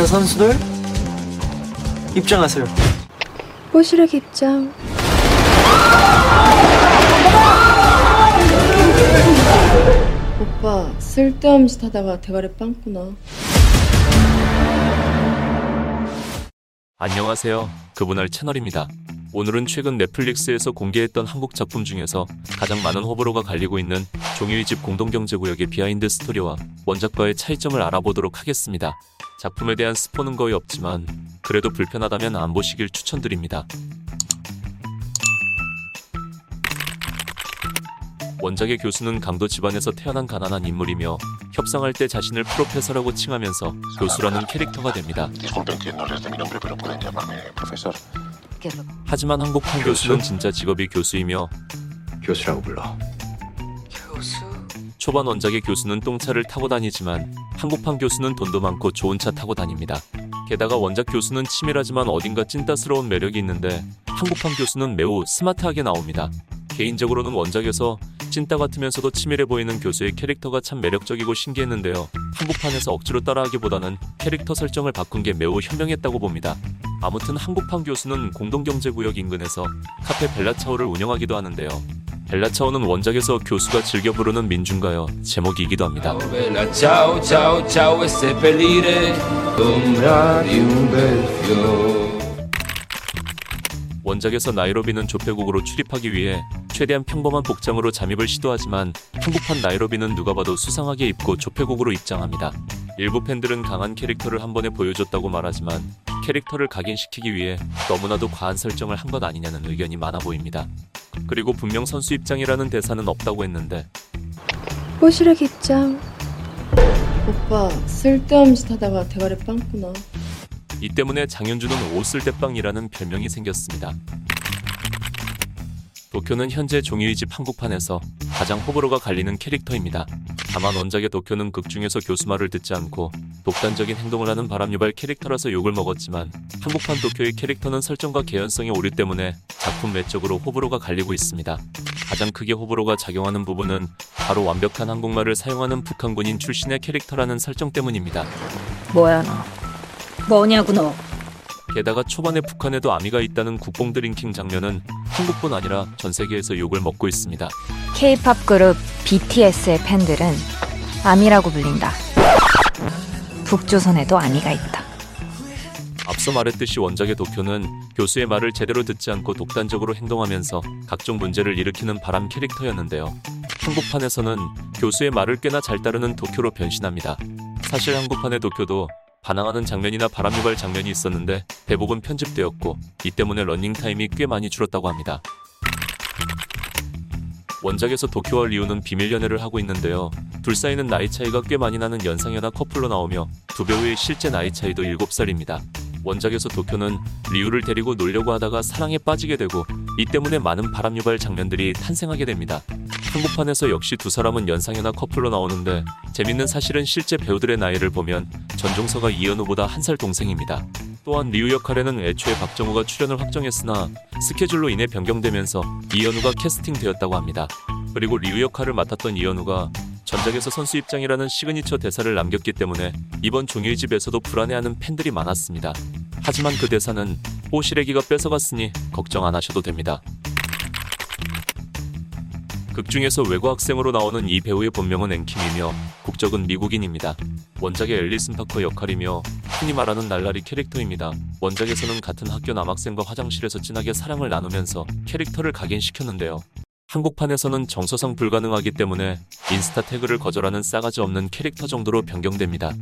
원하시는 선수들 입장하세요. 뽀시르기 입장. 오빠 쓸데없는 짓 하다가 대가리 빵꾸나. 안녕하세요. 그분알 채널입니다. 오늘은 최근 넷플릭스에서 공개했던 한국 작품 중에서 가장 많은 호불호가 갈리고 있는 종이의 집 공동경제구역의 비하인드 스토리와 원작과의 차이점을 알아보도록 하겠습니다. 작품에 대한 스포는 거의 없지만 그래도 불편하다면 안 보시길 추천드립니다. 원작의 교수는 강도 집안에서 태어난 가난한 인물이며 협상할 때 자신을 프로페서라고 칭하면서 교수라는 캐릭터가 됩니다. 하지만 한국판 교수는 진짜 직업이 교수이며 교수라고 불러. 초반 원작의 교수는 똥차를 타고 다니지만 한국판 교수는 돈도 많고 좋은 차 타고 다닙니다. 게다가 원작 교수는 치밀하지만 어딘가 찐따스러운 매력이 있는데 한국판 교수는 매우 스마트하게 나옵니다. 개인적으로는 원작에서 찐따 같으면서도 치밀해 보이는 교수의 캐릭터가 참 매력적이고 신기했는데요. 한국판에서 억지로 따라하기보다는 캐릭터 설정을 바꾼 게 매우 현명했다고 봅니다. 아무튼 한국판 교수는 공동경제구역 인근에서 카페 벨라차오를 운영하기도 하는데요. 벨라차오는 원작에서 교수가 즐겨 부르는 민중가요 제목이기도 합니다. 원작에서 나이로비는 조폐국으로 출입하기 위해 최대한 평범한 복장으로 잠입을 시도하지만 한국판 나이로비는 누가 봐도 수상하게 입고 조폐국으로 입장합니다. 일부 팬들은 강한 캐릭터를 한 번에 보여줬다고 말하지만 캐릭터를 각인시키기 위해 너무나도 과한 설정을 한 것 아니냐는 의견이 많아 보입니다. 그리고 분명 선수 입장이라는 대사는 없다고 했는데 뽀시르기 입장. 오빠 쓸데없는 짓 하다가 대가리 빵꾸나. 이 때문에 장윤주는 오쓸대빵이라는 별명이 생겼습니다. 도쿄는 현재 종이의 집 한국판에서 가장 호불호가 갈리는 캐릭터입니다. 다만 원작의 도쿄는 극 중에서 교수 말을 듣지 않고 독단적인 행동을 하는 바람유발 캐릭터라서 욕을 먹었지만 한국판 도쿄의 캐릭터는 설정과 개연성의 오류 때문에 작품 외적으로 호불호가 갈리고 있습니다. 가장 크게 호불호가 작용하는 부분은 바로 완벽한 한국말을 사용하는 북한군인 출신의 캐릭터라는 설정 때문입니다. 뭐야 너. 뭐냐고 너. 게다가 초반에 북한에도 아미가 있다는 국뽕 드링킹 장면은 한국뿐 아니라 전 세계에서 욕을 먹고 있습니다. K-POP 그룹 BTS의 팬들은 아미라고 불린다. 북조선에도 아미가 있다. 앞서 말했듯이 원작의 도쿄는 교수의 말을 제대로 듣지 않고 독단적으로 행동하면서 각종 문제를 일으키는 바람 캐릭터였는데요. 한국판에서는 교수의 말을 꽤나 잘 따르는 도쿄로 변신합니다. 사실 한국판의 도쿄도 반항하는 장면이나 바람 유발 장면이 있었는데 대부분 편집되었고 이 때문에 러닝타임이 꽤 많이 줄었다고 합니다. 원작에서 도쿄와 리우는 비밀 연애를 하고 있는데요. 둘 사이는 나이 차이가 꽤 많이 나는 연상연하 커플로 나오며 두 배우의 실제 나이 차이도 7살입니다. 원작에서 도쿄는 리우를 데리고 놀려고 하다가 사랑에 빠지게 되고 이 때문에 많은 바람 유발 장면들이 탄생하게 됩니다. 한국판에서 역시 두 사람은 연상연하 커플로 나오는데 재밌는 사실은 실제 배우들의 나이를 보면 전종서가 이현우보다 1살 동생입니다. 또한 리우 역할에는 애초에 박정우가 출연을 확정했으나 스케줄로 인해 변경되면서 이현우가 캐스팅되었다고 합니다. 그리고 리우 역할을 맡았던 이현우가 전작에서 선수 입장이라는 시그니처 대사를 남겼기 때문에 이번 종이의 집에서도 불안해하는 팬들이 많았습니다. 하지만 그 대사는 뽀시래기가 뺏어갔으니 걱정 안 하셔도 됩니다. 극 중에서 외국 학생으로 나오는 이 배우의 본명은 앤킴이며 국적은 미국인입니다. 원작의 앨리슨 파커 역할이며 흔히 말하는 날라리 캐릭터입니다. 원작에서는 같은 학교 남학생과 화장실에서 진하게 사랑을 나누면서 캐릭터를 각인시켰는데요. 한국판에서는 정서상 불가능하기 때문에 인스타 태그를 거절하는 싸가지 없는 캐릭터 정도로 변경됩니다.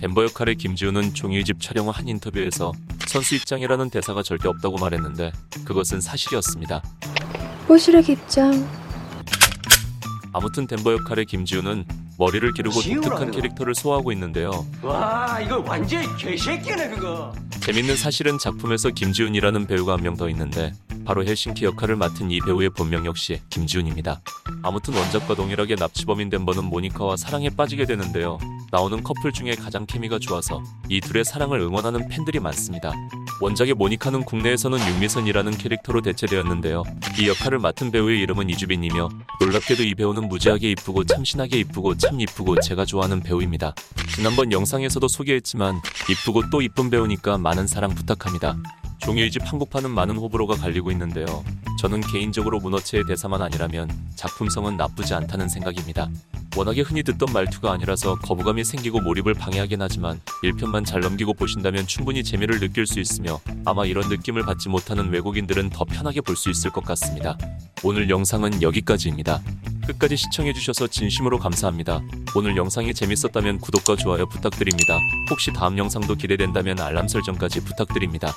덴버 역할의 김지우는 종이의 집 촬영 후 한 인터뷰에서 선수 입장이라는 대사가 절대 없다고 말했는데 그것은 사실이었습니다. 뽀시르기 입장. 아무튼 덴버 역할의 김지우는 머리를 기르고 독특한 캐릭터를 소화하고 있는데요. 와 이거 완전 개새끼네 그거. 재밌는 사실은 작품에서 김지훈이라는 배우가 한 명 더 있는데 바로 헬싱키 역할을 맡은 이 배우의 본명 역시 김지훈입니다. 아무튼 원작과 동일하게 납치범인 덴버는 모니카와 사랑에 빠지게 되는데요. 나오는 커플 중에 가장 케미가 좋아서 이 둘의 사랑을 응원하는 팬들이 많습니다. 원작의 모니카는 국내에서는 육미선이라는 캐릭터로 대체되었는데요. 이 역할을 맡은 배우의 이름은 이주빈이며 놀랍게도 이 배우는 무지하게 이쁘고 참신하게 이쁘고 참 이쁘고 제가 좋아하는 배우입니다. 지난번 영상에서도 소개했지만 이쁘고 또 이쁜 배우니까 많은 사랑 부탁합니다. 종이의 집 한국판은 많은 호불호가 갈리고 있는데요. 저는 개인적으로 문어체의 대사만 아니라면 작품성은 나쁘지 않다는 생각입니다. 워낙에 흔히 듣던 말투가 아니라서 거부감이 생기고 몰입을 방해하긴 하지만 1편만 잘 넘기고 보신다면 충분히 재미를 느낄 수 있으며 아마 이런 느낌을 받지 못하는 외국인들은 더 편하게 볼 수 있을 것 같습니다. 오늘 영상은 여기까지입니다. 끝까지 시청해주셔서 진심으로 감사합니다. 오늘 영상이 재밌었다면 구독과 좋아요 부탁드립니다. 혹시 다음 영상도 기대된다면 알람 설정까지 부탁드립니다.